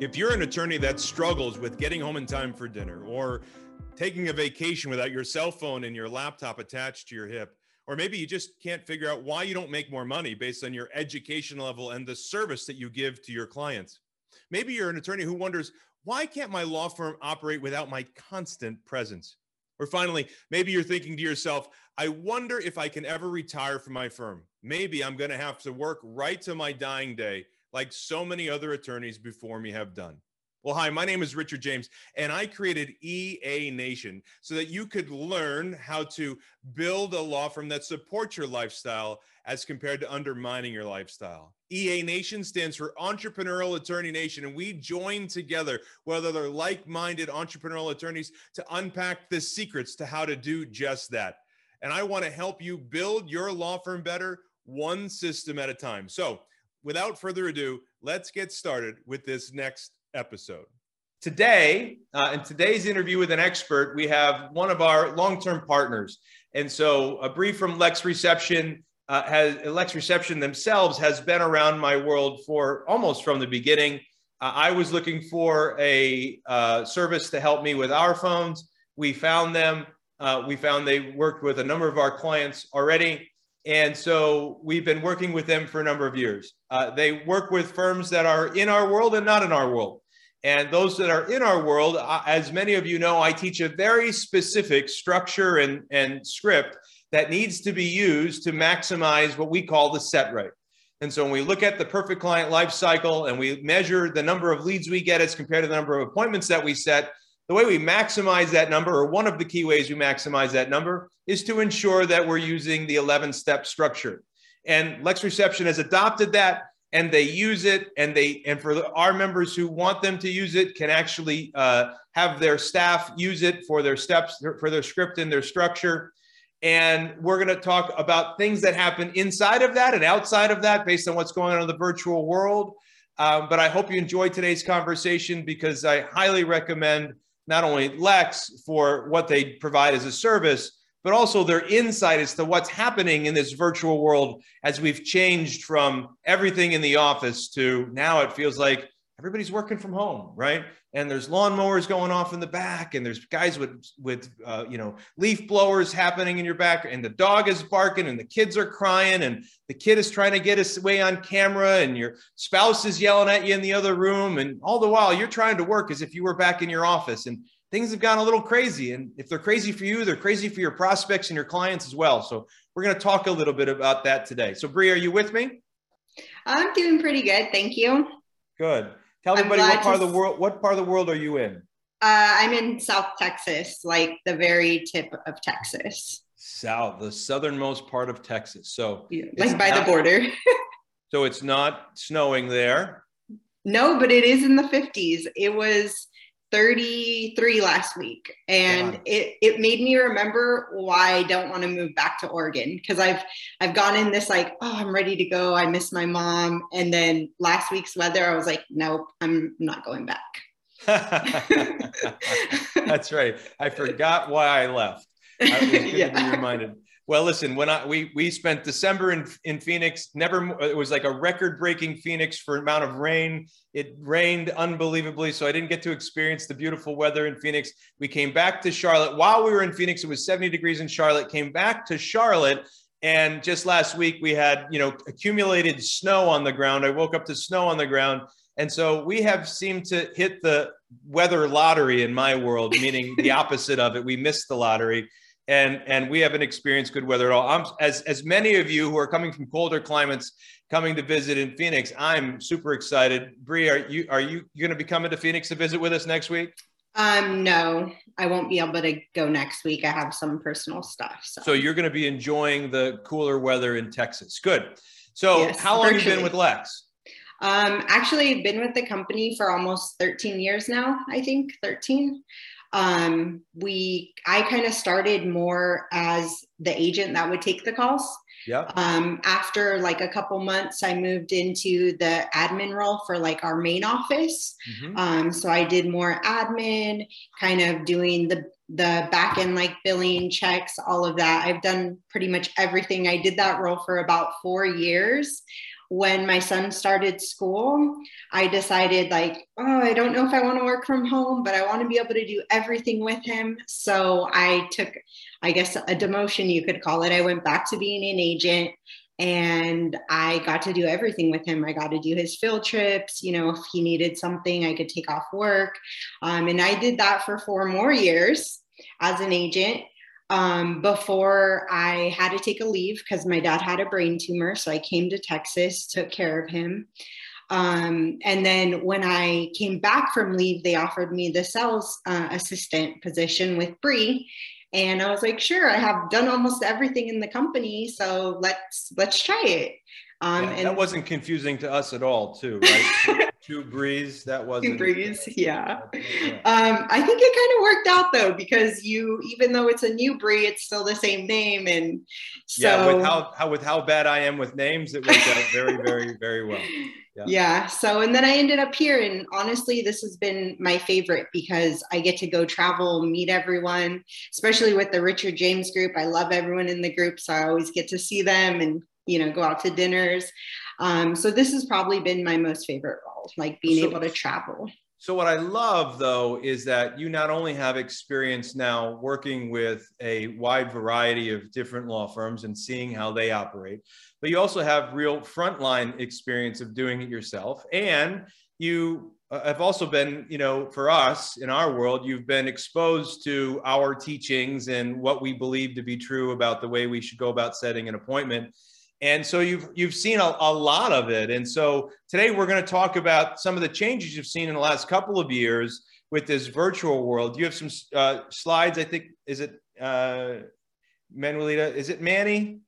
If you're an attorney that struggles with getting home in time for dinner, or taking a vacation without your cell phone and your laptop attached to your hip, or maybe you just can't figure out why you don't make more money based on your education level and the service that you give to your clients. Maybe you're an attorney who wonders, why can't my law firm operate without my constant presence? Or finally, maybe you're thinking to yourself, I wonder if I can ever retire from my firm. Maybe I'm going to have to work right to my dying day, like so many other attorneys before me have done. Well, hi, my name is Richard James, and I created EA Nation so that you could learn how to build a law firm that supports your lifestyle as compared to undermining your lifestyle. EA Nation stands for Entrepreneurial Attorney Nation, and we join together with other like-minded entrepreneurial attorneys to unpack the secrets to how to do just that. And I want to help you build your law firm better, one system at a time. So without further ado, let's get started with this next episode. Today, in today's interview with an expert, we have one of our long-term partners. And so a brief from Lex Reception. Lex Reception themselves has been around my world for almost from the beginning. I was looking for a service to help me with our phones. We found them. We found they worked with a number of our clients already. And so we've been working with them for a number of years. They work with firms that are in our world and not in our world. And those that are in our world, as many of you know, I teach a very specific structure and script that needs to be used to maximize what we call the set rate. And so when we look at the perfect client life cycle and we measure the number of leads we get as compared to the number of appointments that we set, the way we maximize that number, or one of the key ways we maximize that number, is to ensure that we're using the 11-step structure. And Lex Reception has adopted that, and they use it, and for our members who want them to use it, can actually have their staff use it for their steps, for their script and their structure. And we're going to talk about things that happen inside of that and outside of that based on what's going on in the virtual world. But I hope you enjoyed today's conversation, because I highly recommend not only Lex for what they provide as a service, but also their insight as to what's happening in this virtual world as we've changed from everything in the office to now it feels like everybody's working from home, right? And there's lawnmowers going off in the back, and there's guys with you know, leaf blowers happening in your back, and the dog is barking, and the kids are crying, and the kid is trying to get his way on camera, and your spouse is yelling at you in the other room, and all the while you're trying to work as if you were back in your office. And things have gone a little crazy, and if they're crazy for you, they're crazy for your prospects and your clients as well. So we're going to talk a little bit about that today. So Bri, are you with me? I'm doing pretty good, thank you. Good. Tell everybody what part of the world are you in? I'm in South Texas, like the very tip of Texas. South, the southernmost part of Texas. So yeah, like by the border. So it's not snowing there? No, but it is in the 50s. It was 33 last week. And wow, it made me remember why I don't want to move back to Oregon, because I've gone in this like, oh, I'm ready to go, I miss my mom. And then last week's weather, I was like, nope, I'm not going back. That's right. I forgot why I left. I was good to be reminded. Well, listen, when we spent December in Phoenix, it was like a record-breaking Phoenix for amount of rain. It rained unbelievably, so I didn't get to experience the beautiful weather in Phoenix. We came back to Charlotte. While we were in Phoenix, it was 70 degrees in Charlotte. Came back to Charlotte, and just last week we had, you know, accumulated snow on the ground. I woke up to snow on the ground. And so we have seemed to hit the weather lottery in my world, meaning the opposite of it. We missed the lottery. And we haven't experienced good weather at all. As many of you who are coming from colder climates coming to visit in Phoenix, I'm super excited. Bri, are you going to be coming to Phoenix to visit with us next week? No, I won't be able to go next week. I have some personal stuff. So you're going to be enjoying the cooler weather in Texas. Good. So yes, how long have you been with Lex? Actually, I've been with the company for almost 13 years now, I think, 13. I kind of started more as the agent that would take the calls. Yeah. After like a couple months, I moved into the admin role for like our main office. Mm-hmm. So I did more admin, kind of doing the back end, like billing, checks, all of that. I've done pretty much everything. I did that role for about 4 years. when my son started school, I decided like, oh, I don't know if I want to work from home, but I want to be able to do everything with him. So I took, I guess, a demotion, you could call it. I went back to being an agent and I got to do everything with him. I got to do his field trips. You know, if he needed something, I could take off work. And I did that for 4 more years as an agent. Before I had to take a leave because my dad had a brain tumor. So I came to Texas, took care of him. And then when I came back from leave, they offered me the sales assistant position with Bree. And I was like, sure, I have done almost everything in the company. So let's try it. Yeah, and that wasn't confusing to us at all too, right? Two Brees, that wasn't. 2 Brees, yeah. I think it kind of worked out though, because you, even though it's a new Bree, it's still the same name. And so. Yeah, with how bad I am with names, it worked out very, very, very well. Yeah. Yeah, so, and then I ended up here, and honestly, this has been my favorite because I get to go travel, meet everyone, especially with the Richard James group. I love everyone in the group, so I always get to see them and, you know, go out to dinners. So this has probably been my most favorite role, like being able to travel. So what I love though, is that you not only have experience now working with a wide variety of different law firms and seeing how they operate, but you also have real frontline experience of doing it yourself. And you have also been, you know, for us in our world, you've been exposed to our teachings and what we believe to be true about the way we should go about setting an appointment. And so you've seen a lot of it. And so today we're going to talk about some of the changes you've seen in the last couple of years with this virtual world. You have some slides, I think, is it Manuelita? Is it Manny?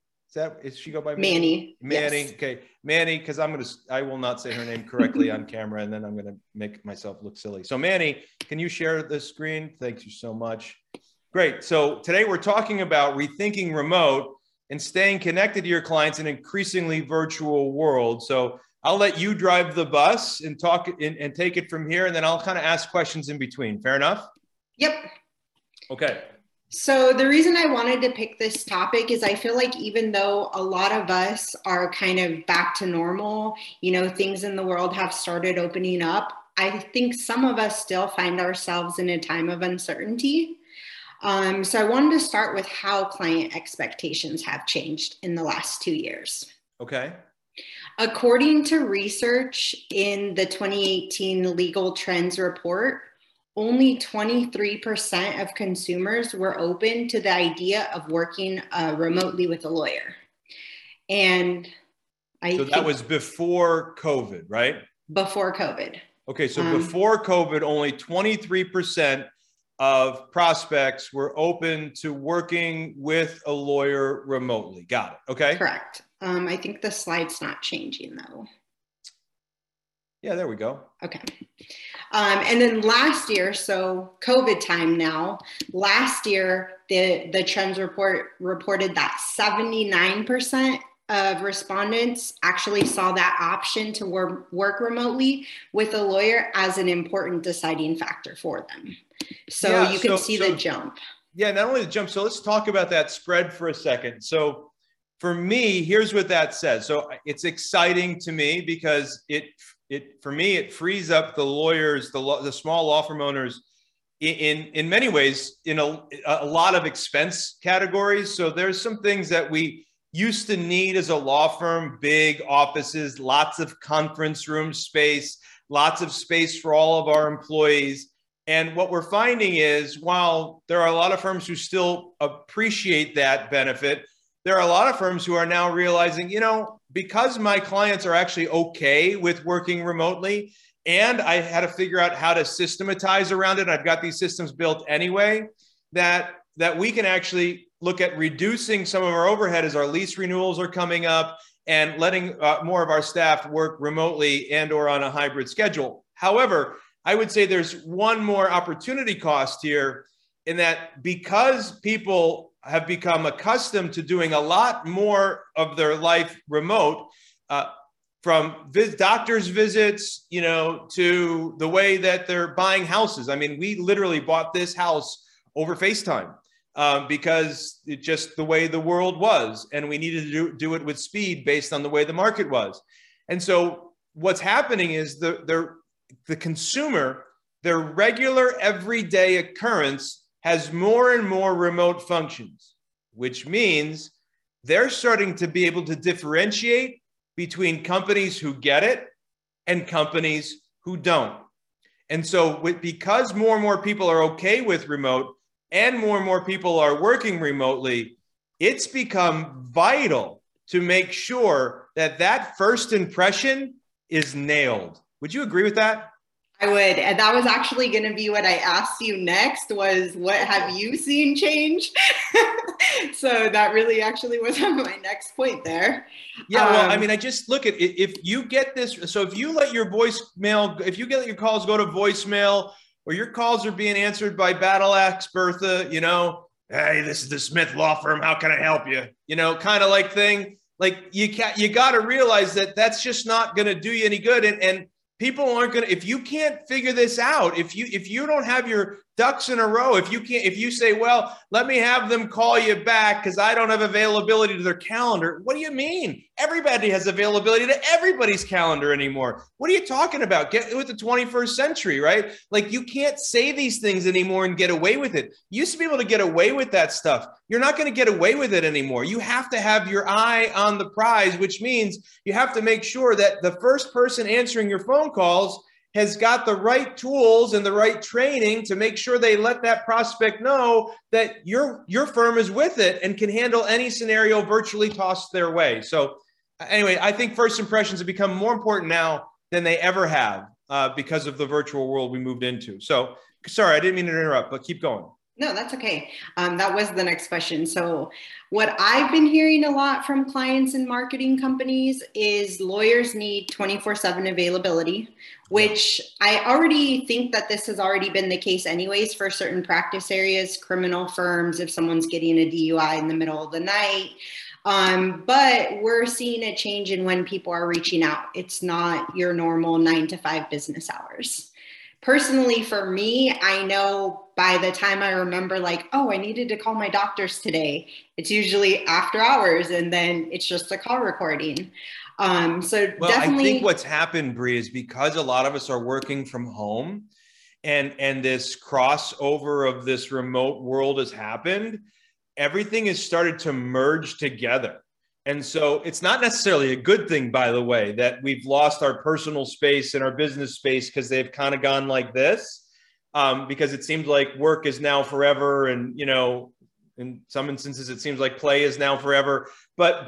Is she go by Manny? Manny, yes. Okay. Manny, because I will not say her name correctly on camera, and then I'm going to make myself look silly. So Manny, can you share the screen? Thank you so much. Great. So today we're talking about rethinking remote and staying connected to your clients in an increasingly virtual world. So I'll let you drive the bus and talk and take it from here. And then I'll kind of ask questions in between. Fair enough? Yep. Okay. So the reason I wanted to pick this topic is I feel like even though a lot of us are kind of back to normal, you know, things in the world have started opening up, I think some of us still find ourselves in a time of uncertainty. So I wanted to start with how client expectations have changed in the last 2 years. Okay. According to research in the 2018 Legal Trends Report, only 23% of consumers were open to the idea of working remotely with a lawyer. And so that was before COVID, right? Before COVID. Okay. So before COVID, only 23% of prospects were open to working with a lawyer remotely. Got it. Okay. Correct. I think the slide's not changing though. Yeah, there we go. Okay. And then last year, so COVID time now, last year, the Trends Report reported that 79% of respondents actually saw that option to work remotely with a lawyer as an important deciding factor for them. So yeah, you can see the jump. Yeah, not only the jump. So let's talk about that spread for a second. So for me, here's what that says. So it's exciting to me because it frees up the lawyers, the small law firm owners in many ways in a lot of expense categories. So there's some things that we used to need as a law firm: big offices, lots of conference room space, lots of space for all of our employees. And what we're finding is while there are a lot of firms who still appreciate that benefit, there are a lot of firms who are now realizing, you know, because my clients are actually okay with working remotely and I had to figure out how to systematize around it, I've got these systems built anyway, that we can actually look at reducing some of our overhead as our lease renewals are coming up and letting more of our staff work remotely and or on a hybrid schedule. However, I would say there's one more opportunity cost here in that because people have become accustomed to doing a lot more of their life remote, from doctor's visits, you know, to the way that they're buying houses. I mean, we literally bought this house over FaceTime because it's just the way the world was, and we needed to do it with speed based on the way the market was. And so what's happening is the consumer, their regular everyday occurrence has more and more remote functions, which means they're starting to be able to differentiate between companies who get it and companies who don't. And so because more and more people are okay with remote and more people are working remotely, it's become vital to make sure that that first impression is nailed. Would you agree with that? I would, and that was actually going to be what I asked you next, was what have you seen change? So that really actually was my next point there. Yeah, well, I mean, I just look at it, if you get this, so if you let your voicemail, if you get your calls go to voicemail, or your calls are being answered by battle axe Bertha, you know, hey, this is the Smith Law Firm, how can I help you? You know, kind of like thing, like you got to realize that that's just not going to do you any good, and people aren't going to, if you can't figure this out, if you don't have your ducks in a row, if you say, well, let me have them call you back because I don't have availability to their calendar. What do you mean? Everybody has availability to everybody's calendar anymore. What are you talking about? Get with the 21st century, right? Like, you can't say these things anymore and get away with it. You used to be able to get away with that stuff. You're not going to get away with it anymore. You have to have your eye on the prize, which means you have to make sure that the first person answering your phone calls has got the right tools and the right training to make sure they let that prospect know that your firm is with it and can handle any scenario virtually tossed their way. So anyway, I think first impressions have become more important now than they ever have because of the virtual world we moved into. So sorry, I didn't mean to interrupt, but keep going. No, that's okay. That was the next question. So what I've been hearing a lot from clients and marketing companies is lawyers need 24/7 availability, which I already think that this has already been the case anyways for certain practice areas, criminal firms, if someone's getting a DUI in the middle of the night. But we're seeing a change in when people are reaching out. It's not your normal 9 to 5 business hours. Personally, for me, I know by the time I remember, like, oh, I needed to call my doctors today, it's usually after hours, and then it's just a call recording. So well, definitely. I think what's happened, Bree, is because a lot of us are working from home, and this crossover of this remote world has happened, everything has started to merge together. And so it's not necessarily a good thing, by the way, that we've lost our personal space and our business space because they've kind of gone like this, because it seems like work is now forever. And, you know, in some instances, it seems like play is now forever. But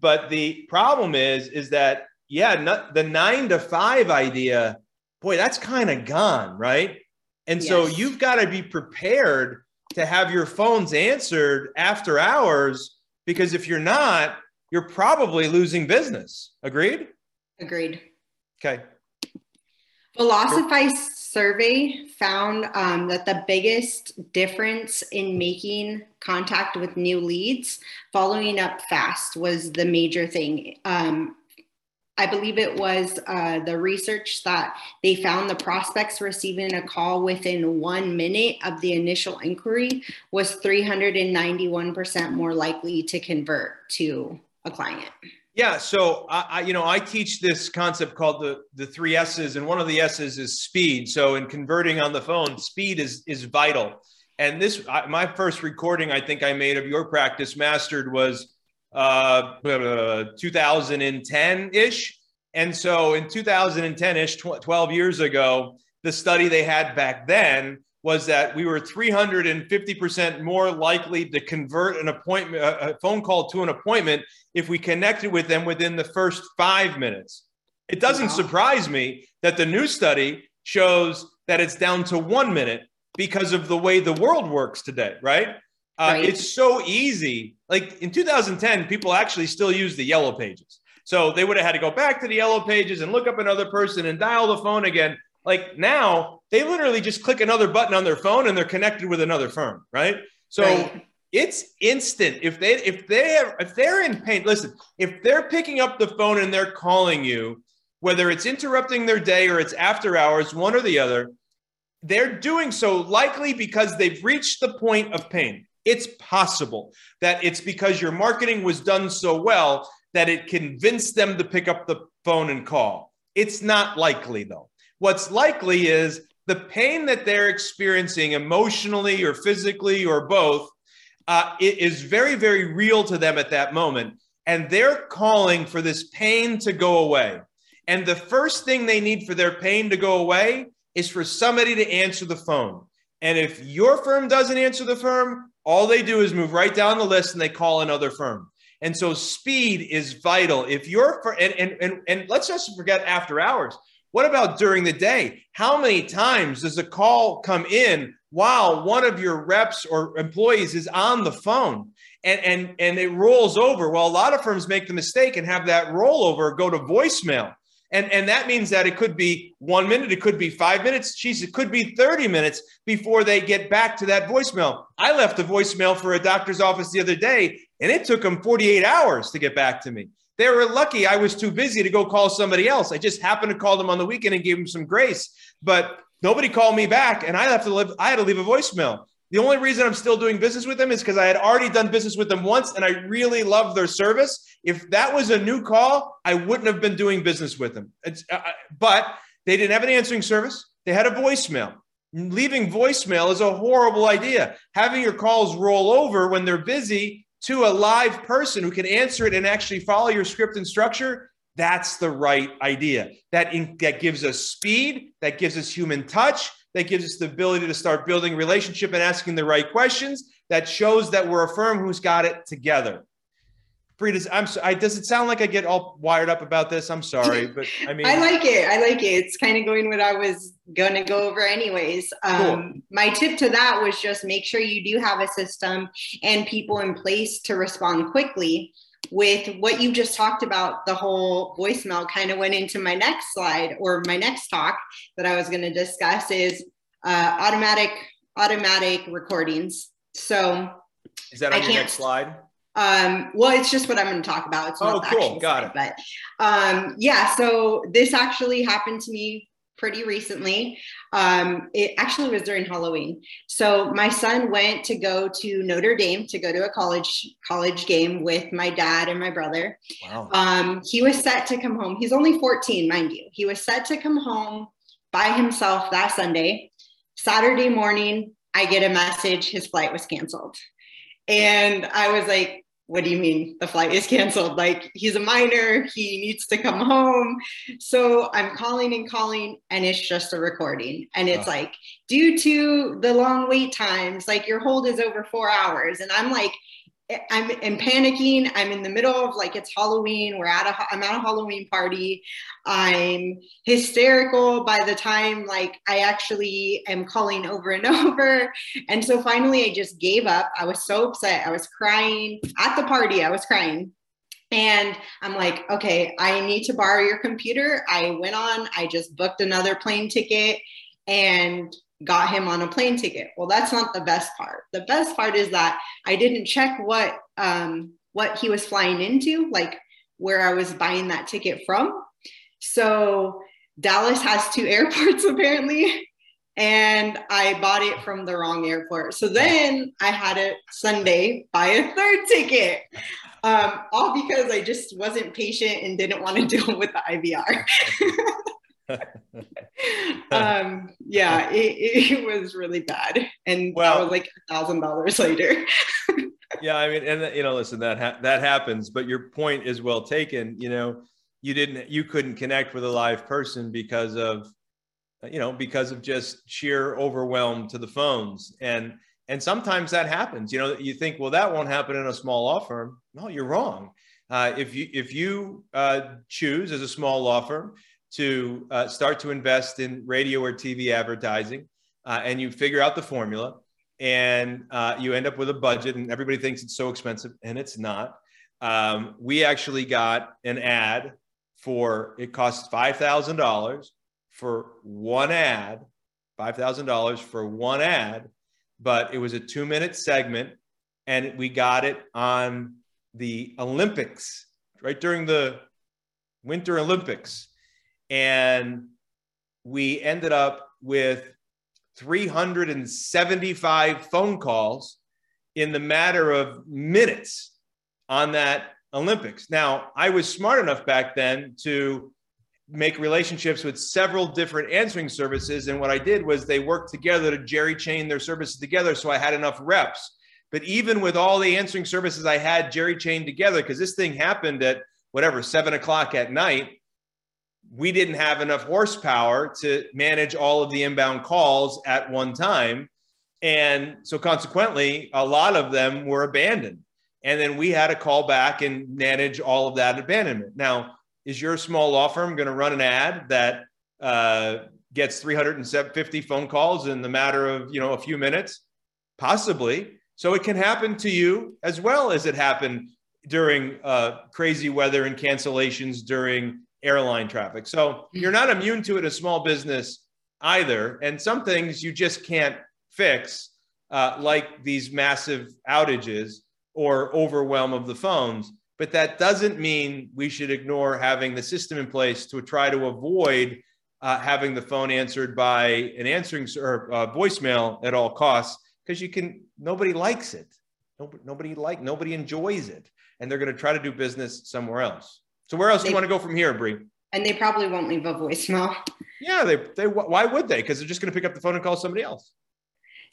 the problem is that, yeah, not, the 9 to 5 idea, boy, that's kind of gone, right? And yes. So you've got to be prepared to have your phones answered after hours, because if you're not, you're probably losing business. Agreed? Agreed. Okay. Velocify survey found that the biggest difference in making contact with new leads, following up fast was the major thing. I believe it was the research that they found the prospects receiving a call within 1 minute of the initial inquiry was 391% more likely to convert to a client. Yeah. So I teach this concept called the 3 S's, and one of the S's is speed. So in converting on the phone, speed is vital. And this, my first recording I think I made of your practice mastered was 2010-ish. And so in 2010-ish, 12 years ago, the study they had back then was that we were 350% more likely to convert an appointment, a phone call to an appointment, if we connected with them within the first 5 minutes. It doesn't surprise me that the new study shows that it's down to 1 minute because of the way the world works today, right? It's so easy. Like in 2010, people actually still use the yellow pages. So they would have had to go back to the yellow pages and look up another person and dial the phone again. Like now, they literally just click another button on their phone and they're connected with another firm, right? So it's instant. If they're in pain, listen, if they're picking up the phone and they're calling you, whether it's interrupting their day or it's after hours, one or the other, they're doing so likely because they've reached the point of pain. It's possible that it's because your marketing was done so well that it convinced them to pick up the phone and call. It's not likely, though. What's likely is the pain that they're experiencing emotionally or physically or both is very, very real to them at that moment. And they're calling for this pain to go away. And the first thing they need for their pain to go away is for somebody to answer the phone. And if your firm doesn't answer the phone, all they do is move right down the list and they call another firm. And so speed is vital. If you're, and let's just forget after hours. What about during the day? How many times does a call come in while one of your reps or employees is on the phone and it rolls over? Well, a lot of firms make the mistake and have that rollover go to voicemail. And that means that it could be 1 minute, it could be 5 minutes, geez, it could be 30 minutes before they get back to that voicemail. I left a voicemail for a doctor's office the other day, and it took them 48 hours to get back to me. They were lucky I was too busy to go call somebody else. I just happened to call them on the weekend and gave them some grace, but nobody called me back, and I had to leave a voicemail. The only reason I'm still doing business with them is because I had already done business with them once and I really loved their service. If that was a new call, I wouldn't have been doing business with them. But they didn't have an answering service. They had a voicemail. Leaving voicemail is a horrible idea. Having your calls roll over when they're busy to a live person who can answer it and actually follow your script and structure, that's the right idea. That gives us speed, that gives us human touch, that gives us the ability to start building relationship and asking the right questions. That shows that we're a firm who's got it together. Brita, does it sound like I get all wired up about this? I'm sorry, but I mean. I like it. It's kind of going what I was going to go over anyways. Cool. My tip to that was just make sure you do have a system and people in place to respond quickly. With what you just talked about, the whole voicemail kind of went into my next slide or my next talk that I was going to discuss is automatic recordings. So is that on your next slide? Well, it's just what I'm going to talk about. It's not cool. Got it. But yeah, so this actually happened to me pretty recently. It actually was during Halloween. So my son went to go to Notre Dame to go to a college game with my dad and my brother. Wow. He was set to come home. He's only 14, mind you. He was set to come home by himself that Sunday. Saturday morning, I get a message, his flight was canceled. And I was like, what do you mean the flight is canceled? Like, he's a minor, he needs to come home. So I'm calling and it's just a recording. And it's like, due to the long wait times, like your hold is over 4 hours. And I'm like, I'm panicking. I'm in the middle of like, it's Halloween. I'm at a Halloween party. I'm hysterical by the time like I actually am calling over and over. And so finally I just gave up. I was so upset. I was crying at the party. I was crying. And I'm like, okay, I need to borrow your computer. I went on, I just booked another plane ticket and got him on a plane ticket. Well, that's not the best part. The best part is that I didn't check what he was flying into, like where I was buying that ticket from. So Dallas has two airports apparently, and I bought it from the wrong airport. So then I had to Sunday buy a third ticket, all because I just wasn't patient and didn't want to deal with the IVR. Yeah, it was really bad, and well, that was like $1,000 later. Yeah, I mean, and you know, listen, that happens. But your point is well taken. You know, you couldn't connect with a live person because of just sheer overwhelm to the phones, and sometimes that happens. You know, you think, well, that won't happen in a small law firm. No, you're wrong. If you choose as a small law firm to start to invest in radio or TV advertising, and you figure out the formula, and you end up with a budget, and everybody thinks it's so expensive, and it's not. We actually got an ad it costs $5,000 for one ad, but it was a 2-minute segment, and we got it on the Olympics, right during the Winter Olympics. And we ended up with 375 phone calls in the matter of minutes on that Olympics. Now, I was smart enough back then to make relationships with several different answering services. And what I did was they worked together to jerry chain their services together. So I had enough reps. But even with all the answering services I had jerry chained together, because this thing happened at whatever, 7 o'clock at night, we didn't have enough horsepower to manage all of the inbound calls at one time. And so consequently, a lot of them were abandoned. And then we had to call back and manage all of that abandonment. Now, is your small law firm going to run an ad that gets 350 phone calls in the matter of, a few minutes? Possibly. So it can happen to you as well as it happened during crazy weather and cancellations during airline traffic. So you're not immune to it as small business either. And some things you just can't fix, like these massive outages or overwhelm of the phones. But that doesn't mean we should ignore having the system in place to try to avoid having the phone answered by an answering or voicemail at all costs, because nobody likes it. Nobody enjoys it. And they're going to try to do business somewhere else. So where else do you want to go from here, Bree? And they probably won't leave a voicemail. Yeah, they why would they? Because they're just going to pick up the phone and call somebody else.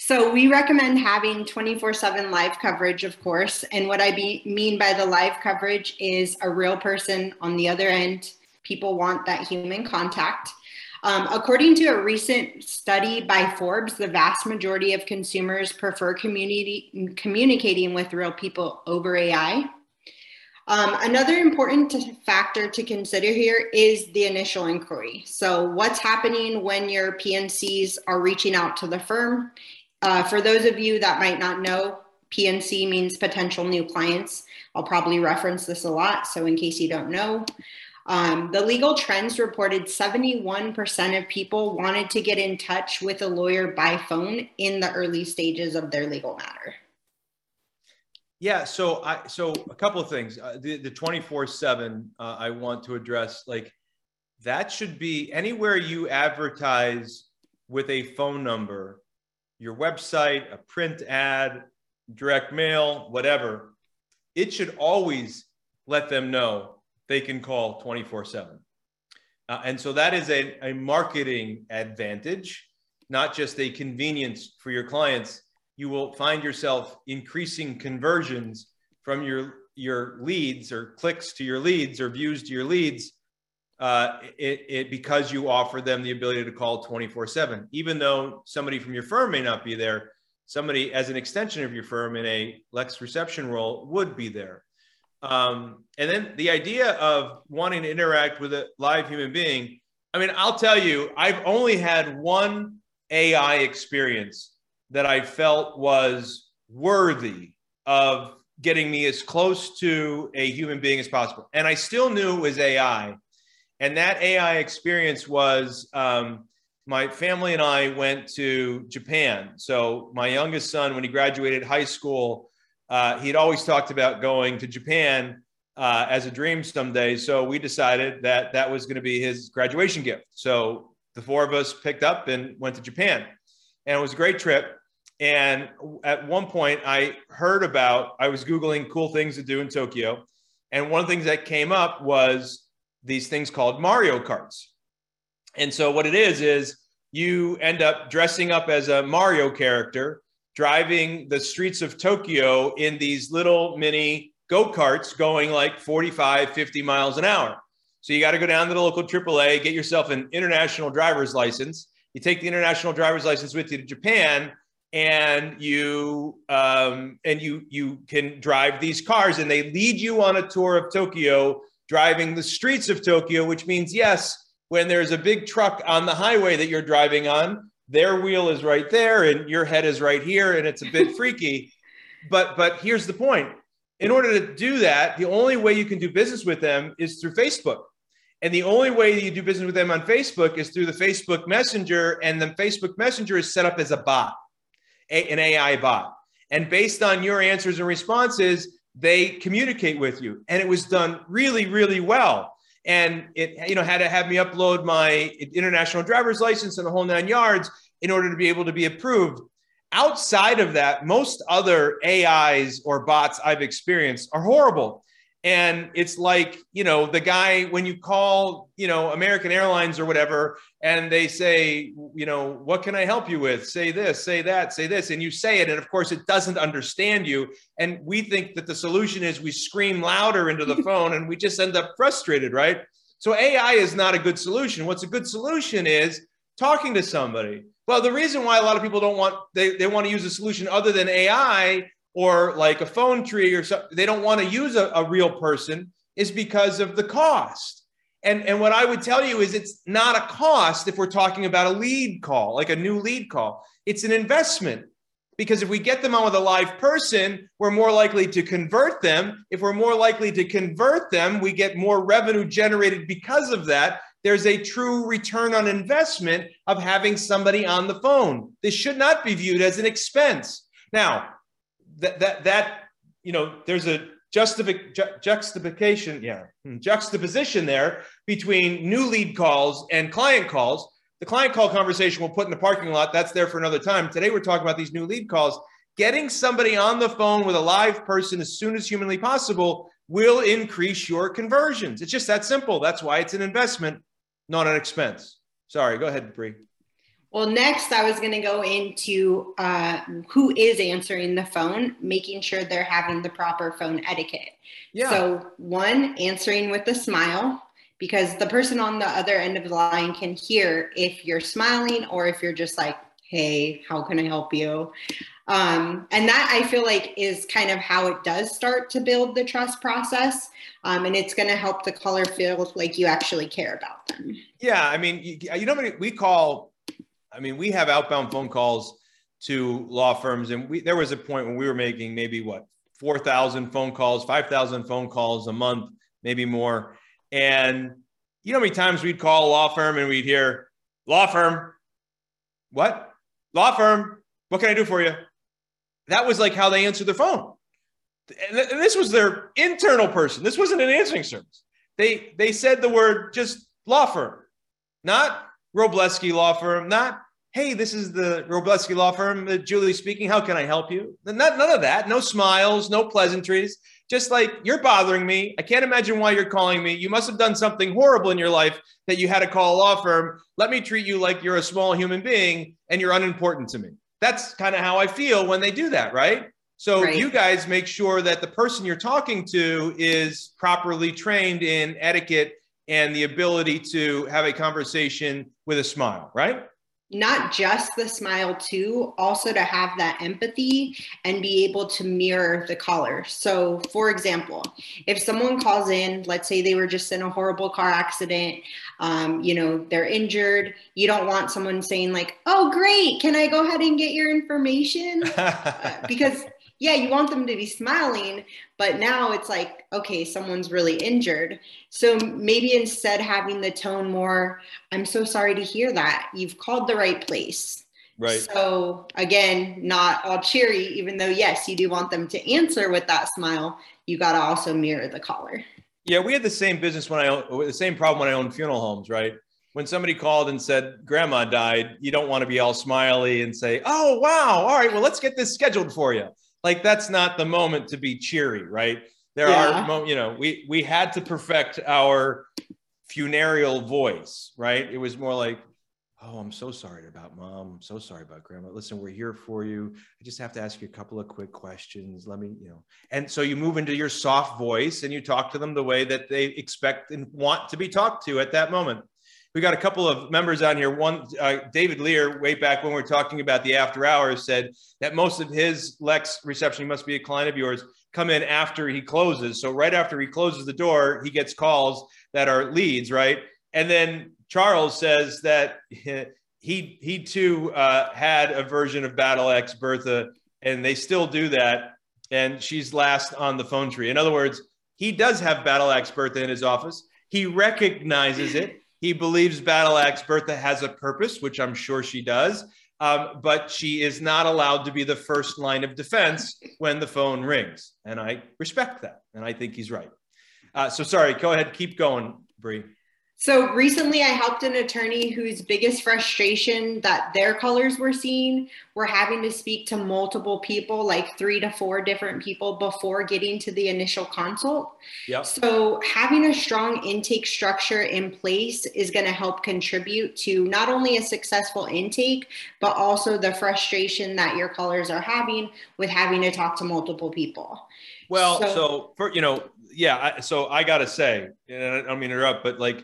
So we recommend having 24/7 live coverage, of course. And what I mean by the live coverage is a real person on the other end. People want that human contact. According to a recent study by Forbes, the vast majority of consumers prefer communicating with real people over AI. Another important factor to consider here is the initial inquiry. So what's happening when your PNCs are reaching out to the firm? For those of you that might not know, PNC means potential new clients. I'll probably reference this a lot, so in case you don't know. The Legal Trends reported 71% of people wanted to get in touch with a lawyer by phone in the early stages of their legal matter. Yeah, so a couple of things. The 24/7, I want to address, that should be anywhere you advertise with a phone number, your website, a print ad, direct mail, whatever, it should always let them know they can call 24/7. And so that is a marketing advantage, not just a convenience for your clients. You will find yourself increasing conversions from your leads, or clicks to your leads, or views to your leads, because you offer them the ability to call 24/7. Even though somebody from your firm may not be there, somebody as an extension of your firm in a Lex Reception role would be there. And then the idea of wanting to interact with a live human being, I mean, I'll tell you, I've only had one AI experience that I felt was worthy of getting me as close to a human being as possible. And I still knew it was AI. And that AI experience was, my family and I went to Japan. So my youngest son, when he graduated high school, he'd always talked about going to Japan as a dream someday. So we decided that that was gonna be his graduation gift. So the four of us picked up and went to Japan. And it was a great trip. And at one point I was Googling cool things to do in Tokyo. And one of the things that came up was these things called Mario Karts. And so what it is you end up dressing up as a Mario character, driving the streets of Tokyo in these little mini go-karts going like 45, 50 miles an hour. So you got to go down to the local AAA, get yourself an international driver's license. You take the international driver's license with you to Japan, and you can drive these cars, and they lead you on a tour of Tokyo, driving the streets of Tokyo, which means, yes, when there's a big truck on the highway that you're driving on, their wheel is right there and your head is right here, and it's a bit freaky. But here's the point. In order to do that, the only way you can do business with them is through Facebook. And the only way that you do business with them on Facebook is through the Facebook Messenger. And the Facebook Messenger is set up as a bot, an AI bot. And based on your answers and responses, they communicate with you. And it was done really, really well. And it had to have me upload my international driver's license and the whole nine yards in order to be able to be approved. Outside of that, most other AIs or bots I've experienced are horrible. And it's like, you know, the guy, when you call, you know, American Airlines or whatever, and they say, you know, what can I help you with? Say this, say that, say this. And you say it. And of course, it doesn't understand you. And we think that the solution is we scream louder into the phone, and we just end up frustrated, right? So AI is not a good solution. What's a good solution is talking to somebody. Well, the reason why a lot of people don't want, they want to use a solution other than AI or like a phone tree or something, they don't want to use a real person, is because of the cost. And what I would tell you is it's not a cost if we're talking about a lead call, like a new lead call. It's an investment, because if we get them on with a live person, we're more likely to convert them. If we're more likely to convert them, we get more revenue generated because of that. There's a true return on investment of having somebody on the phone. This should not be viewed as an expense. Now, that you know, there's a juxtaposition there between new lead calls and client calls. The client call conversation we'll put in the parking lot. That's there for another time. Today, we're talking about these new lead calls. Getting somebody on the phone with a live person as soon as humanly possible will increase your conversions. It's just that simple. That's why it's an investment, not an expense. Sorry, go ahead, Bree. Well, next I was going to go into who is answering the phone, making sure they're having the proper phone etiquette. Yeah. So one, answering with a smile, because the person on the other end of the line can hear if you're smiling or if you're just like, hey, how can I help you? And that I feel like is kind of how it does start to build the trust process. And it's going to help the caller feel like you actually care about them. Yeah. I mean, you know, we call... I mean, we have outbound phone calls to law firms, and there was a point when we were making maybe what, 4,000 phone calls, 5,000 phone calls a month, maybe more. And you know how many times we'd call a law firm and we'd hear, law firm, what? Law firm, what can I do for you? That was like how they answered their phone. And this was their internal person. This wasn't an answering service. They said the word just law firm, not Robleski Law Firm, not, hey, this is the Robleski Law Firm, Julie speaking, how can I help you? None of that, no smiles, no pleasantries, just like, you're bothering me, I can't imagine why you're calling me, you must have done something horrible in your life that you had to call a law firm, let me treat you like you're a small human being and you're unimportant to me. That's kind of how I feel when they do that, right? So you guys make sure that the person you're talking to is properly trained in etiquette and the ability to have a conversation with a smile, right? Not just the smile too, also to have that empathy and be able to mirror the caller. So for example, if someone calls in, let's say they were just in a horrible car accident, you know, they're injured, you don't want someone saying like, oh great, can I go ahead and get your information? Because yeah, you want them to be smiling, but now it's like, okay, someone's really injured. So maybe instead having the tone more, I'm so sorry to hear that. You've called the right place. Right. So again, not all cheery, even though, yes, you do want them to answer with that smile. You got to also mirror the caller. Yeah, we had the same business the same problem when I owned funeral homes, right? When somebody called and said, grandma died, you don't want to be all smiley and say, oh, wow. All right, well, let's get this scheduled for you. Like, that's not the moment to be cheery, right? There are, you know, we had to perfect our funereal voice, right? It was more like, oh, I'm so sorry about mom. I'm so sorry about grandma. Listen, we're here for you. I just have to ask you a couple of quick questions. Let me, you know. And so you move into your soft voice and you talk to them the way that they expect and want to be talked to at that moment. We got a couple of members on here. One, David Lear, way back when we were talking about the after hours, said that most of his Lex reception, he must be a client of yours, come in after he closes. So right after he closes the door, he gets calls that are leads, right? And then Charles says that he too had a version of Battle X Bertha, and they still do that. And she's last on the phone tree. In other words, he does have Battle X Bertha in his office. He recognizes it. He believes Battle Axe Bertha has a purpose, which I'm sure she does, but she is not allowed to be the first line of defense when the phone rings. And I respect that. And I think he's right. So sorry, go ahead, keep going, Bree. So recently I helped an attorney whose biggest frustration that their colors were seen were having to speak to multiple people, like 3 to 4 different people before getting to the initial consult. Yep. So having a strong intake structure in place is going to help contribute to not only a successful intake, but also the frustration that your colors are having with having to talk to multiple people. Well, so for, you know, yeah. So I got to say, and I don't mean to interrupt, but like,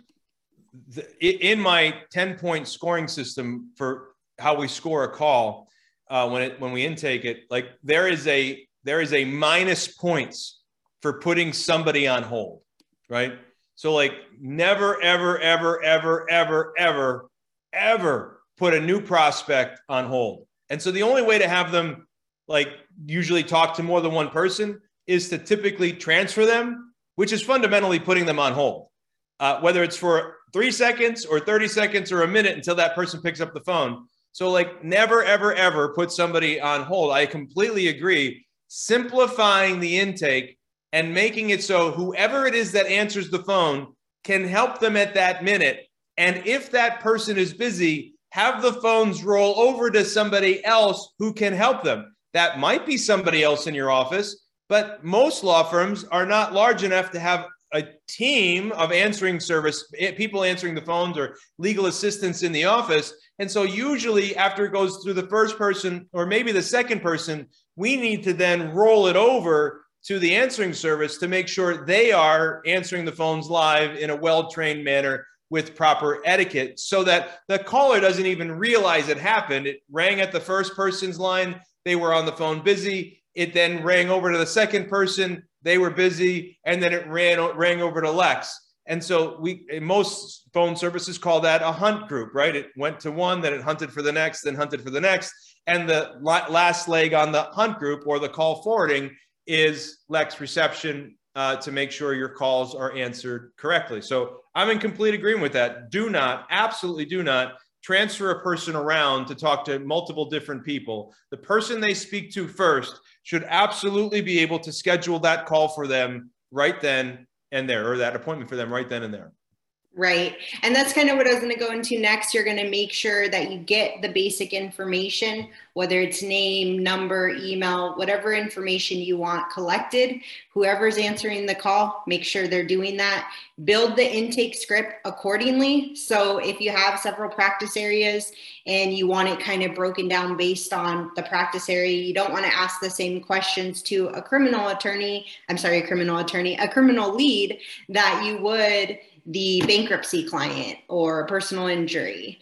in my 10-point scoring system for how we score a call, when we intake it, like there is a minus points for putting somebody on hold, right? So like never, ever, ever, ever, ever, ever, ever put a new prospect on hold. And so the only way to have them like usually talk to more than one person is to typically transfer them, which is fundamentally putting them on hold, whether it's for 3 seconds or 30 seconds or a minute until that person picks up the phone. So like never, ever, ever put somebody on hold. I completely agree. Simplifying the intake and making it so whoever it is that answers the phone can help them at that minute. And if that person is busy, have the phones roll over to somebody else who can help them. That might be somebody else in your office, but most law firms are not large enough to have a team of answering service, people answering the phones or legal assistants in the office. And so usually after it goes through the first person or maybe the second person, we need to then roll it over to the answering service to make sure they are answering the phones live in a well-trained manner with proper etiquette so that the caller doesn't even realize it happened. It rang at the first person's line. They were on the phone busy. It then rang over to the second person. They were busy. And then it rang over to Lex. And so most phone services call that a hunt group, right? It went to one, then it hunted for the next, then hunted for the next. And the last leg on the hunt group or the call forwarding is Lex Reception to make sure your calls are answered correctly. So I'm in complete agreement with that. Do not, absolutely do not transfer a person around to talk to multiple different people. The person they speak to first should absolutely be able to schedule that call for them right then and there, or that appointment for them right then and there. Right. And that's kind of what I was going to go into next. You're going to make sure that you get the basic information, whether it's name, number, email, whatever information you want collected. Whoever's answering the call, make sure they're doing that. Build the intake script accordingly. So if you have several practice areas and you want it kind of broken down based on the practice area, you don't want to ask the same questions to a criminal lead that you would the bankruptcy client or personal injury.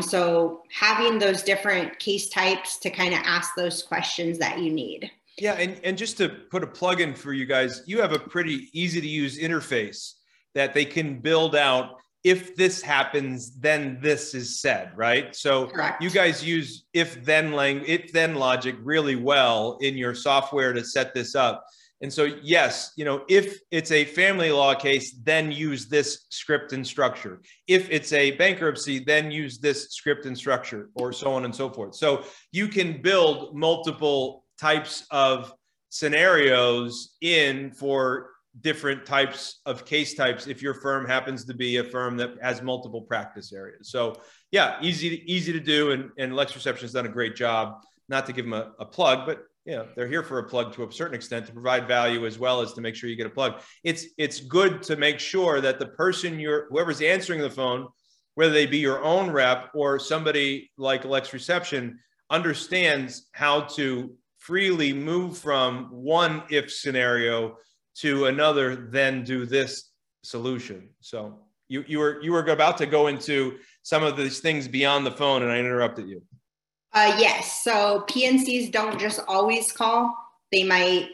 So having those different case types to kind of ask those questions that you need. Yeah, and just to put a plug in for you guys, you have a pretty easy to use interface that they can build out. If this happens, then this is said, right? So correct. You guys use if then logic really well in your software to set this up. And so, yes, you know, if it's a family law case, then use this script and structure. If it's a bankruptcy, then use this script and structure, or so on and so forth. So you can build multiple types of scenarios in for different types of case types if your firm happens to be a firm that has multiple practice areas. So yeah, easy to do. And Lex Reception's done a great job, not to give them a plug, but yeah, they're here for a plug to a certain extent to provide value as well as to make sure you get a plug. It's good to make sure that the person whoever's answering the phone, whether they be your own rep or somebody like Lex Reception, understands how to freely move from one if scenario to another, then do this solution. So you were about to go into some of these things beyond the phone, and I interrupted you. Yes. So PNCs don't just always call. They might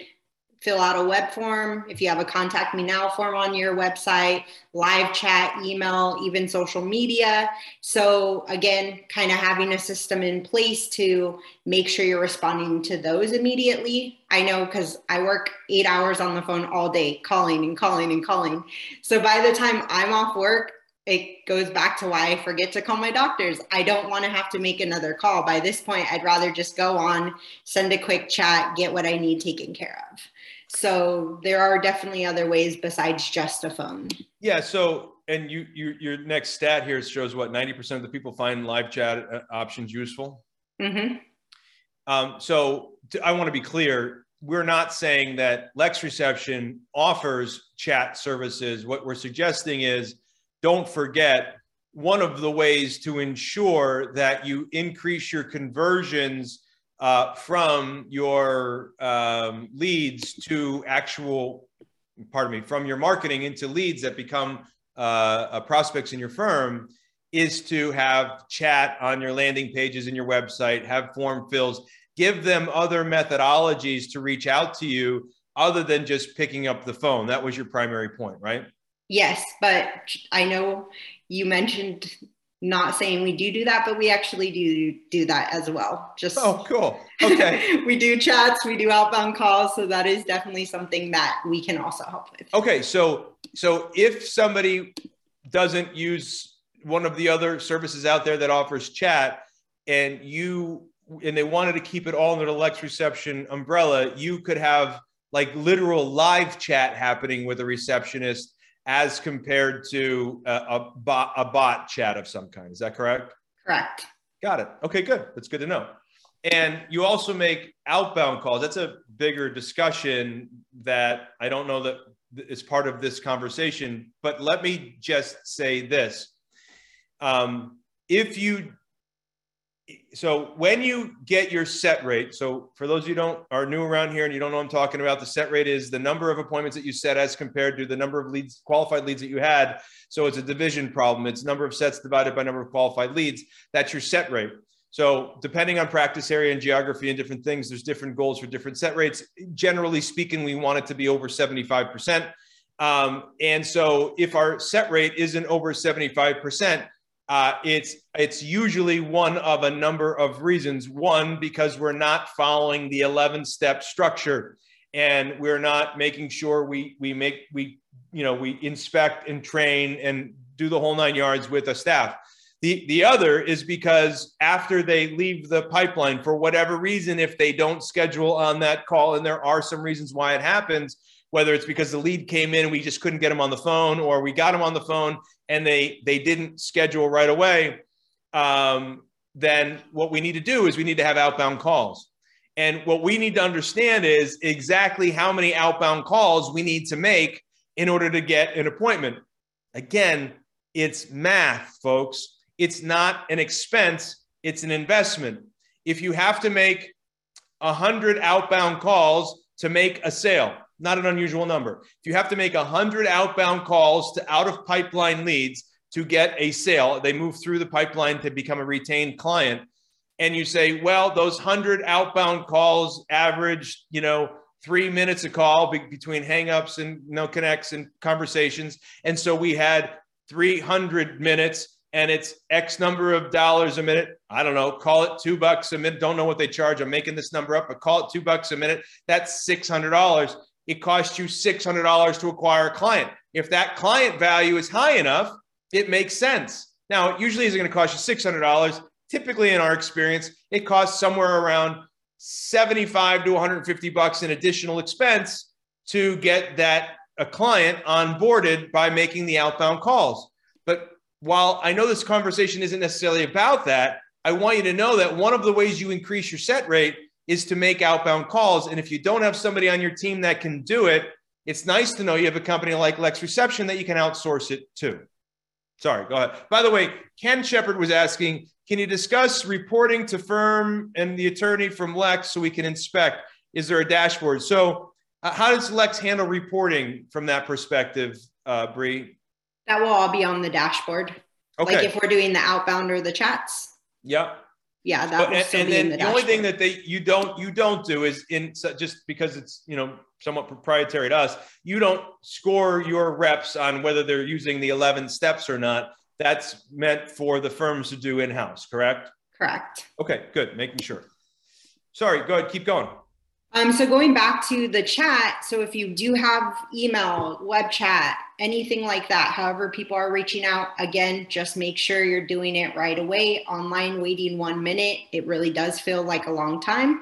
fill out a web form. If you have a contact me now form on your website, live chat, email, even social media. So again, kind of having a system in place to make sure you're responding to those immediately. I know because I work 8 hours on the phone all day, calling and calling and calling. So by the time I'm off work, it goes back to why I forget to call my doctors. I don't want to have to make another call. By this point, I'd rather just go on, send a quick chat, get what I need taken care of. So there are definitely other ways besides just a phone. Yeah. So, and your next stat here shows what 90% of the people find live chat options useful. Mm-hmm. So I want to be clear. We're not saying that Lex Reception offers chat services. What we're suggesting is, don't forget, one of the ways to ensure that you increase your conversions from your leads to actual, pardon me, from your marketing into leads that become prospects in your firm is to have chat on your landing pages in your website, have form fills, give them other methodologies to reach out to you other than just picking up the phone. That was your primary point, right? Yes, but I know you mentioned not saying we do that, but we actually do that as well. Just oh, cool. Okay. We do chats, we do outbound calls, so that is definitely something that we can also help with. Okay, so if somebody doesn't use one of the other services out there that offers chat, and they wanted to keep it all under the Lex Reception umbrella, you could have like literal live chat happening with a receptionist, as compared to a bot chat of some kind. Is that correct? Correct. Got it. Okay, good. That's good to know. And you also make outbound calls. That's a bigger discussion that I don't know that is part of this conversation, but let me just say this. So when you get your set rate, so for those of you who are new around here and you don't know what I'm talking about, the set rate is the number of appointments that you set as compared to the number of leads, qualified leads that you had. So it's a division problem. It's number of sets divided by number of qualified leads. That's your set rate. So depending on practice area and geography and different things, there's different goals for different set rates. Generally speaking, we want it to be over 75%. And so if our set rate isn't over 75%, it's usually one of a number of reasons. One, because we're not following the 11-step structure, and we're not making sure we inspect and train and do the whole 9 yards with a staff. The other is because after they leave the pipeline, for whatever reason, if they don't schedule on that call, and there are some reasons why it happens, whether it's because the lead came in and we just couldn't get them on the phone, or we got them on the phone and they didn't schedule right away, then what we need to do is we need to have outbound calls. And what we need to understand is exactly how many outbound calls we need to make in order to get an appointment. Again, it's math, folks. It's not an expense, it's an investment. If you have to make 100 outbound calls to make a sale, not an unusual number. If you have to make 100 outbound calls to out of pipeline leads to get a sale, they move through the pipeline to become a retained client. And you say, well, those 100 outbound calls averaged, 3 minutes a call between hangups and no connects and conversations. And so we had 300 minutes and it's X number of dollars a minute. I don't know, call it $2 a minute. Don't know what they charge. I'm making this number up, but call it $2 a minute. That's $600. It costs you $600 to acquire a client. If that client value is high enough, it makes sense. Now, it usually isn't going to cost you $600. Typically, in our experience, it costs somewhere around $75 to $150 in additional expense to get a client onboarded by making the outbound calls. But while I know this conversation isn't necessarily about that, I want you to know that one of the ways you increase your set rate is to make outbound calls. And if you don't have somebody on your team that can do it, it's nice to know you have a company like Lex Reception that you can outsource it to. Sorry, go ahead. By the way, Ken Shepard was asking, can you discuss reporting to firm and the attorney from Lex so we can inspect? Is there a dashboard? So how does Lex handle reporting from that perspective, Bree? That will all be on the dashboard. Okay. Like if we're doing the outbound or the chats. Yep. Yeah, that was still in the dashboard. Only thing that you don't do is just because it's somewhat proprietary to us, you don't score your reps on whether they're using the 11 steps or not. That's meant for the firms to do in-house, correct? Correct. Okay, good. Making sure. Sorry, go ahead. Keep going. So going back to the chat, so if you do have email, web chat, anything like that, however people are reaching out, again, just make sure you're doing it right away. Online waiting 1 minute, it really does feel like a long time.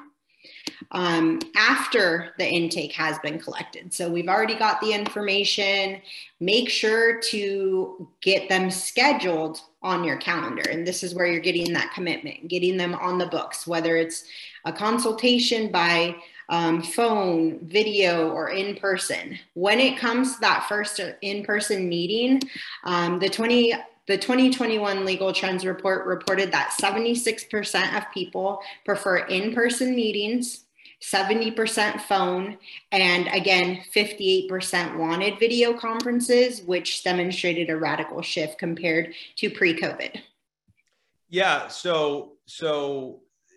after the intake has been collected. So we've already got the information. Make sure to get them scheduled on your calendar. And this is where you're getting that commitment, getting them on the books, whether it's a consultation by phone, video, or in person. When it comes to that first in-person meeting, the 2021 Legal Trends Report reported that 76% of people prefer in-person meetings, 70% phone, and again, 58% wanted video conferences, which demonstrated a radical shift compared to pre-COVID. Yeah, so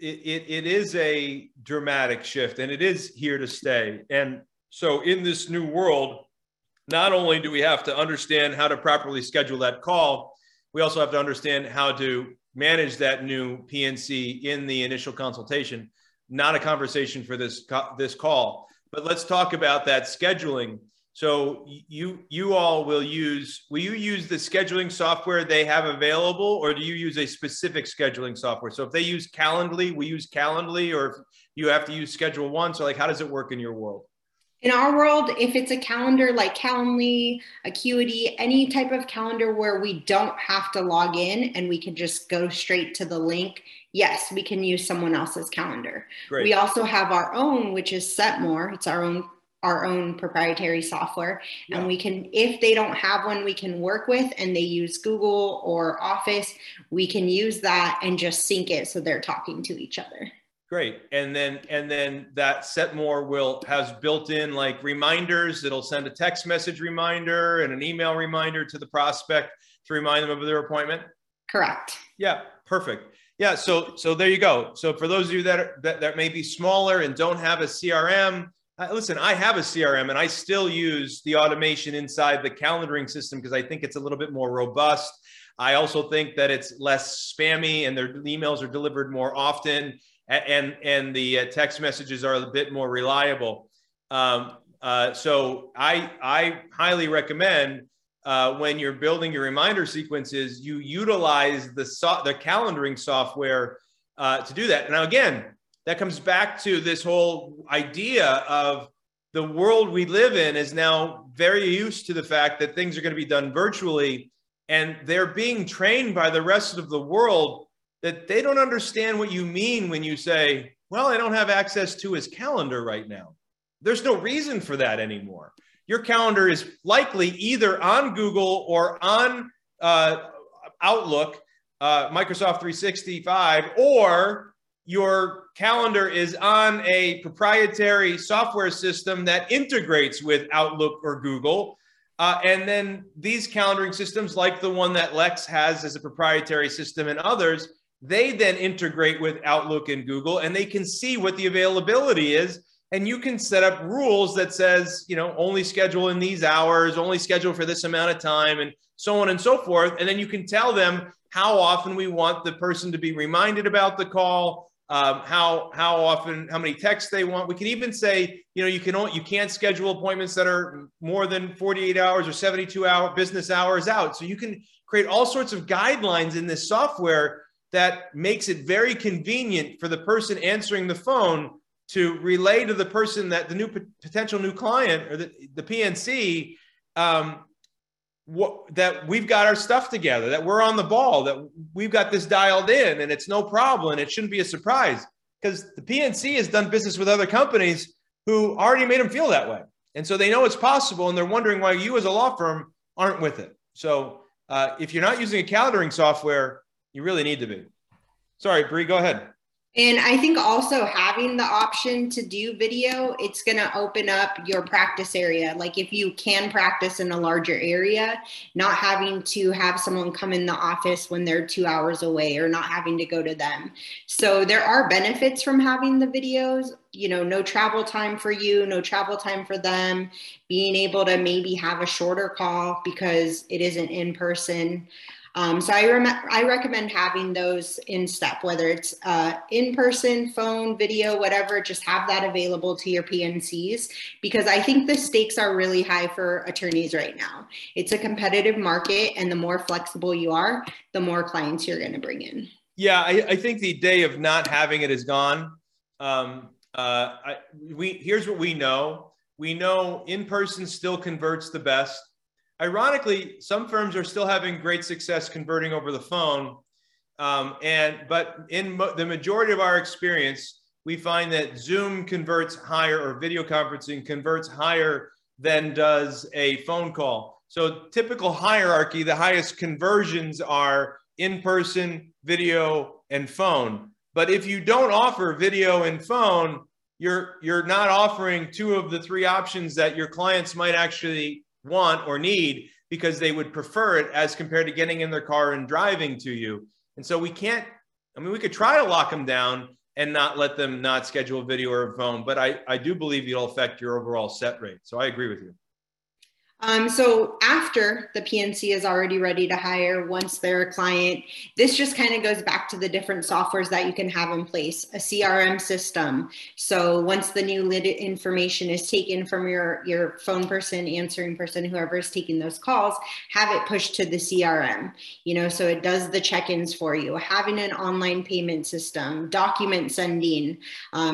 it is a dramatic shift, and it is here to stay. And so in this new world, not only do we have to understand how to properly schedule that call, we also have to understand how to manage that new PNC in the initial consultation. Not a conversation for this call, but let's talk about that scheduling. So you all will you use the scheduling software they have available, or do you use a specific scheduling software? So if they use Calendly, we use Calendly, or if you have to use Schedule One. So like, how does it work in your world? In our world, if it's a calendar like Calendly, Acuity, any type of calendar where we don't have to log in and we can just go straight to the link, yes, we can use someone else's calendar. Great. We also have our own, which is Setmore. It's our own proprietary software. Yeah. And we can, if they don't have one we can work with and they use Google or Office, we can use that and just sync it so they're talking to each other. Great. And then that Setmore has built in like reminders. It'll send a text message reminder and an email reminder to the prospect to remind them of their appointment. Correct. Yeah. Perfect. Yeah. So there you go. So for those of you that may be smaller and don't have a CRM, listen, I have a CRM and I still use the automation inside the calendaring system because I think it's a little bit more robust. I also think that it's less spammy and their emails are delivered more often. And the text messages are a bit more reliable. So I highly recommend when you're building your reminder sequences, you utilize the calendaring software to do that. Now, again, that comes back to this whole idea of the world we live in is now very used to the fact that things are going to be done virtually, and they're being trained by the rest of the world that they don't understand what you mean when you say, well, I don't have access to his calendar right now. There's no reason for that anymore. Your calendar is likely either on Google or on Outlook, Microsoft 365, or your calendar is on a proprietary software system that integrates with Outlook or Google. And then these calendaring systems, like the one that Lex has as a proprietary system and others, they then integrate with Outlook and Google, and they can see what the availability is. And you can set up rules that says, you know, only schedule in these hours, only schedule for this amount of time, and so on and so forth. And then you can tell them how often we want the person to be reminded about the call, how many texts they want. We can even say, you know, you can't schedule appointments that are more than 48 hours or 72 business hours out. So you can create all sorts of guidelines in this software that makes it very convenient for the person answering the phone to relay to the person that the new potential new client or the PNC that we've got our stuff together, that we're on the ball, that we've got this dialed in and it's no problem. And it shouldn't be a surprise because the PNC has done business with other companies who already made them feel that way. And so they know it's possible and they're wondering why you as a law firm aren't with it. So if you're not using a calendaring software, you really need to be. Sorry, Bree, go ahead. And I think also having the option to do video, it's going to open up your practice area. Like if you can practice in a larger area, not having to have someone come in the office when they're 2 hours away or not having to go to them. So there are benefits from having the videos, you know, no travel time for you, no travel time for them, being able to maybe have a shorter call because it isn't in person. So I recommend having those in step, whether it's in-person, phone, video, whatever, just have that available to your PNCs, because I think the stakes are really high for attorneys right now. It's a competitive market, and the more flexible you are, the more clients you're going to bring in. Yeah, I think the day of not having it is gone. Here's what we know. We know in-person still converts the best. Ironically, some firms are still having great success converting over the phone. But in the majority of our experience, we find that Zoom converts higher, or video conferencing converts higher than does a phone call. So typical hierarchy, the highest conversions are in-person, video, and phone. But if you don't offer video and phone, you're not offering two of the three options that your clients might actually want or need, because they would prefer it as compared to getting in their car and driving to you. And so we can't, I mean, we could try to lock them down and not let them not schedule a video or a phone, but I do believe it'll affect your overall set rate. So I agree with you. So after the PNC is already ready to hire, once they're a client, this just kind of goes back to the different softwares that you can have in place, a CRM system. So once the new lead information is taken from your phone person, answering person, whoever is taking those calls, have it pushed to the CRM, you know, so it does the check-ins for you, having an online payment system, document sending,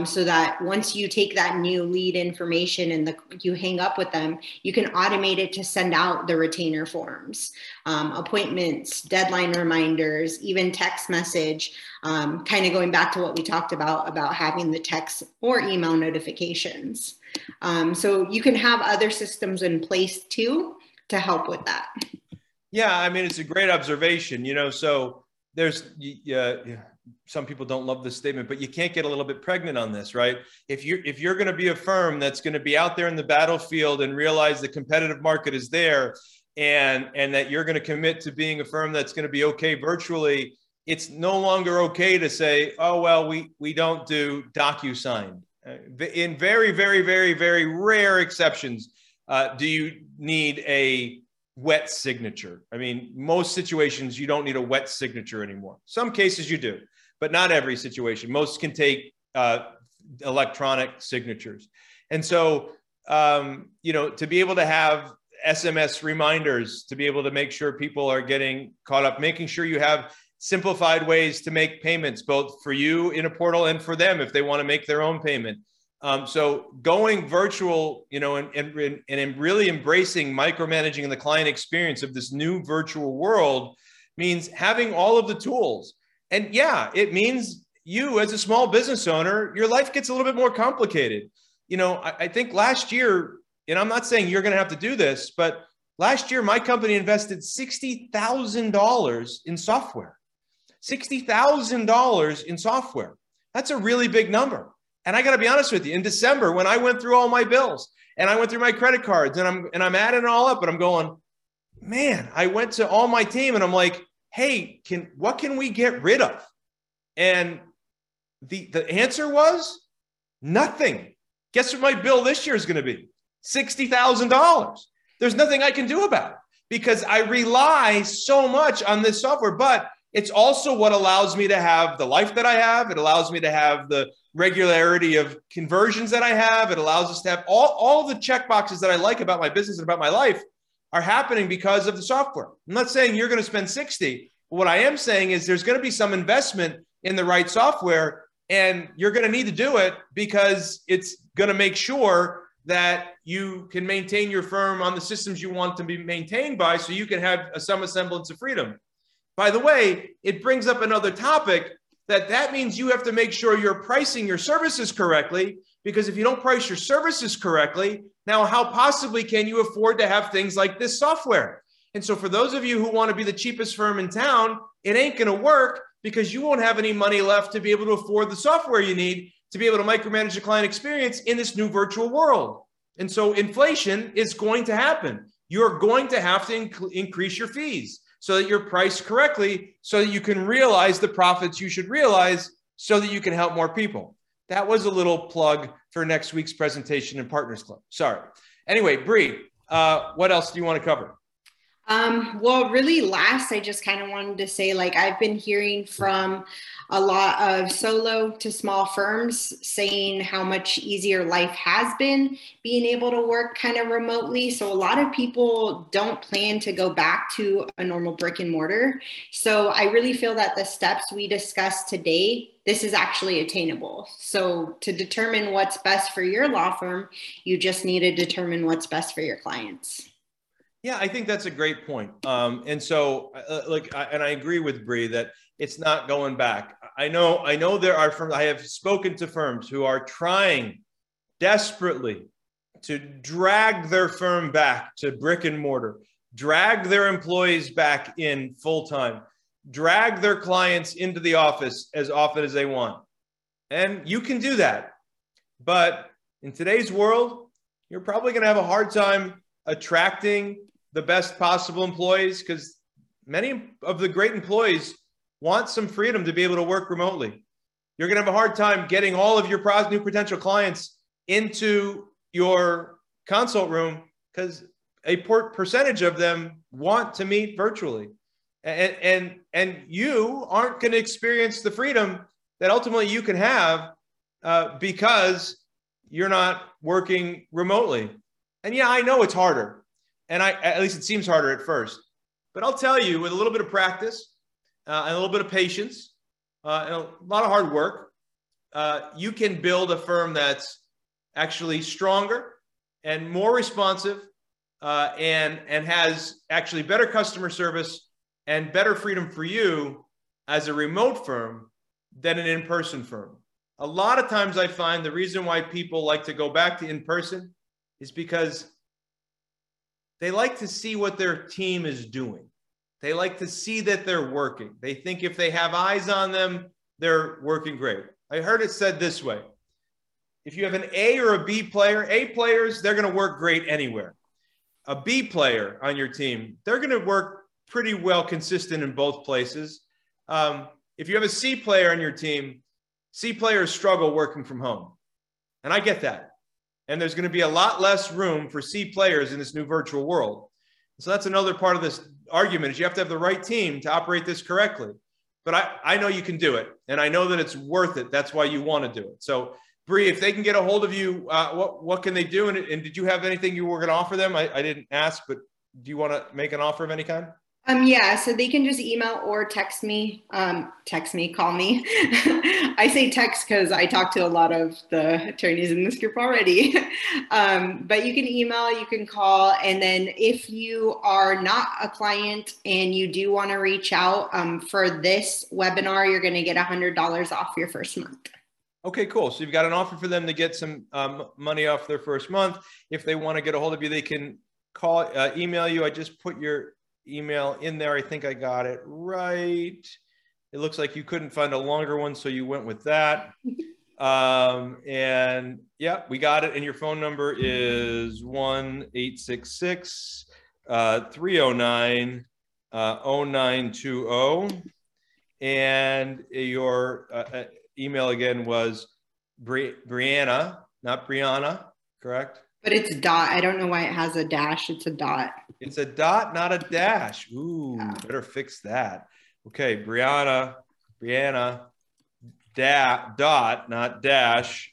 so that once you take that new lead information and you hang up with them, you can automate it to send out the retainer forms, appointments, deadline reminders, even text message, kind of going back to what we talked about having the text or email notifications. So you can have other systems in place too to help with that. Yeah, I mean, it's a great observation, you know, so there's, some people don't love this statement, but you can't get a little bit pregnant on this, right? If you're going to be a firm that's going to be out there in the battlefield and realize the competitive market is there, and that you're going to commit to being a firm that's going to be okay virtually, it's no longer okay to say, oh, well, we don't do DocuSign. In very, very, very, very rare exceptions, do you need a wet signature? I mean, most situations, you don't need a wet signature anymore. Some cases you do, but not every situation. Most can take electronic signatures. And so, you know, to be able to have SMS reminders, to be able to make sure people are getting caught up, making sure you have simplified ways to make payments, both for you in a portal and for them if they want to make their own payment. So going virtual, you know, and really embracing micromanaging the client experience of this new virtual world means having all of the tools. And yeah, it means you as a small business owner, your life gets a little bit more complicated. You know, I think last year, and I'm not saying you're going to have to do this, but last year, my company invested $60,000 in software, $60,000 in software. That's a really big number. And I got to be honest with you, in December, when I went through all my bills and I went through my credit cards and I'm adding it all up and I'm going, man, I went to all my team and I'm like, hey, what can we get rid of? And the answer was nothing. Guess what my bill this year is going to be? $60,000. There's nothing I can do about it because I rely so much on this software, but it's also what allows me to have the life that I have. It allows me to have the regularity of conversions that I have. It allows us to have all the check boxes that I like about my business and about my life are happening because of the software. I'm not saying you're going to spend 60. But what I am saying is there's going to be some investment in the right software, and you're going to need to do it because it's going to make sure that you can maintain your firm on the systems you want to be maintained by so you can have some semblance of freedom. By the way, it brings up another topic that means you have to make sure you're pricing your services correctly, because if you don't price your services correctly, now how possibly can you afford to have things like this software? And so for those of you who want to be the cheapest firm in town, it ain't going to work because you won't have any money left to be able to afford the software you need to be able to micromanage the client experience in this new virtual world. And so inflation is going to happen. You're going to have to increase your fees, so that you're priced correctly, so that you can realize the profits you should realize, so that you can help more people. That was a little plug for next week's presentation in Partners Club. Sorry. Anyway, Bree, what else do you want to cover? Well, really last, I just kind of wanted to say, like, I've been hearing from a lot of solo to small firms saying how much easier life has been being able to work kind of remotely. So a lot of people don't plan to go back to a normal brick and mortar. So I really feel that the steps we discussed today, this is actually attainable. So to determine what's best for your law firm, you just need to determine what's best for your clients. Yeah, I think that's a great point. And so, and I agree with Bree that it's not going back. I know there are firms, I have spoken to firms who are trying desperately to drag their firm back to brick and mortar, drag their employees back in full time, drag their clients into the office as often as they want. And you can do that. But in today's world, you're probably going to have a hard time attracting the best possible employees, because many of the great employees want some freedom to be able to work remotely. You're going to have a hard time getting all of your new potential clients into your consult room, because a percentage of them want to meet virtually. And you aren't going to experience the freedom that ultimately you can have because you're not working remotely. And yeah, I know it's harder. And at least it seems harder at first. But I'll tell you, with a little bit of practice and a little bit of patience and a lot of hard work, you can build a firm that's actually stronger and more responsive and has actually better customer service and better freedom for you as a remote firm than an in-person firm. A lot of times I find the reason why people like to go back to in-person is because they like to see what their team is doing. They like to see that they're working. They think if they have eyes on them, they're working great. I heard it said this way: if you have an A or a B player, A players, they're going to work great anywhere. A B player on your team, they're going to work pretty well consistent in both places. If you have a C player on your team, C players struggle working from home. And I get that. And there's going to be a lot less room for C players in this new virtual world. So that's another part of this argument, is you have to have the right team to operate this correctly. But I know you can do it. And I know that it's worth it. That's why you want to do it. So Bree, if they can get a hold of you, what can they do? And did you have anything you were going to offer them? I didn't ask, but do you want to make an offer of any kind? Yeah, so they can just email or text me, call me. I say text because I talk to a lot of the attorneys in this group already. But you can email, you can call. And then if you are not a client and you do want to reach out for this webinar, you're going to get $100 off your first month. Okay, cool. So you've got an offer for them to get some money off their first month. If they want to get a hold of you, they can call, email you. I just put your email in there. I think I got it right. It looks like you couldn't find a longer one, so you went with that. And yeah, we got it. And your phone number is 1-866-309-0920. And your email again was Brianna, not Brianna, correct? But it's dot. I don't know why it has a dash. It's a dot. It's a dot, not a dash. Ooh, yeah. Better fix that. Okay, Brianna, dot, not dash.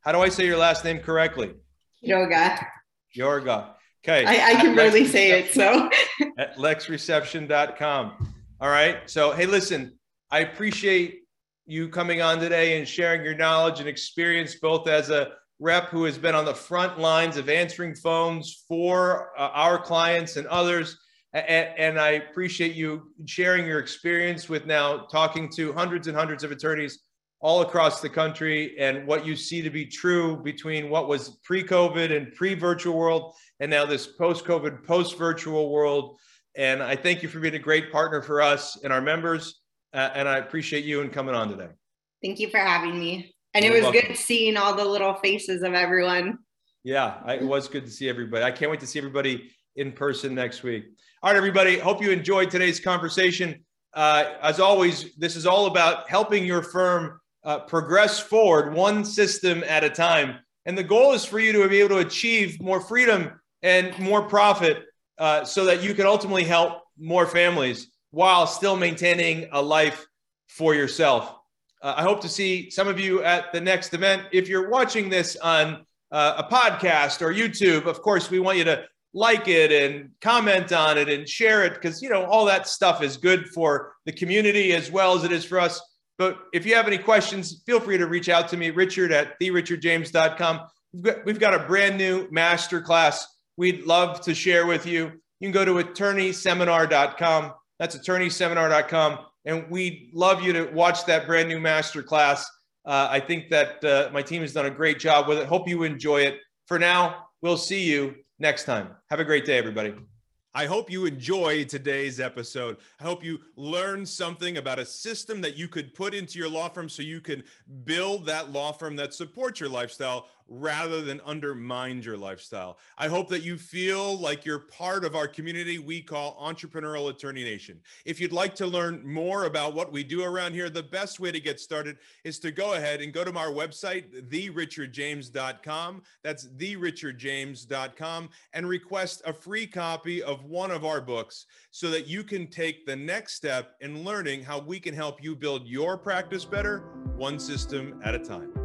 How do I say your last name correctly? Yorga. Okay. I can barely say it, so. At lexreception.com. All right. So, hey, listen, I appreciate you coming on today and sharing your knowledge and experience, both as a rep who has been on the front lines of answering phones for our clients and others. And I appreciate you sharing your experience with now talking to hundreds and hundreds of attorneys all across the country, and what you see to be true between what was pre-COVID and pre-virtual world and now this post-COVID, post-virtual world. And I thank you for being a great partner for us and our members. And I appreciate you and coming on today. Thank you for having me. And it was good seeing all the little faces of everyone. Yeah, it was good to see everybody. I can't wait to see everybody in person next week. All right, everybody. Hope you enjoyed today's conversation. As always, this is all about helping your firm progress forward one system at a time. And the goal is for you to be able to achieve more freedom and more profit so that you can ultimately help more families while still maintaining a life for yourself. I hope to see some of you at the next event. If you're watching this on a podcast or YouTube, of course, we want you to like it and comment on it and share it, because, you know, all that stuff is good for the community as well as it is for us. But if you have any questions, feel free to reach out to me, Richard at therichardjames.com. We've got a brand new masterclass we'd love to share with you. You can go to attorneyseminar.com. That's attorneyseminar.com. And we'd love you to watch that brand new masterclass. I think that my team has done a great job with it. Hope you enjoy it. For now, we'll see you next time. Have a great day, everybody. I hope you enjoy today's episode. I hope you learn something about a system that you could put into your law firm so you can build that law firm that supports your lifestyle rather than undermine your lifestyle. I hope that you feel like you're part of our community we call Entrepreneurial Attorney Nation. If you'd like to learn more about what we do around here, the best way to get started is to go ahead and go to our website, therichardjames.com. That's therichardjames.com, and request a free copy of one of our books so that you can take the next step in learning how we can help you build your practice better, one system at a time.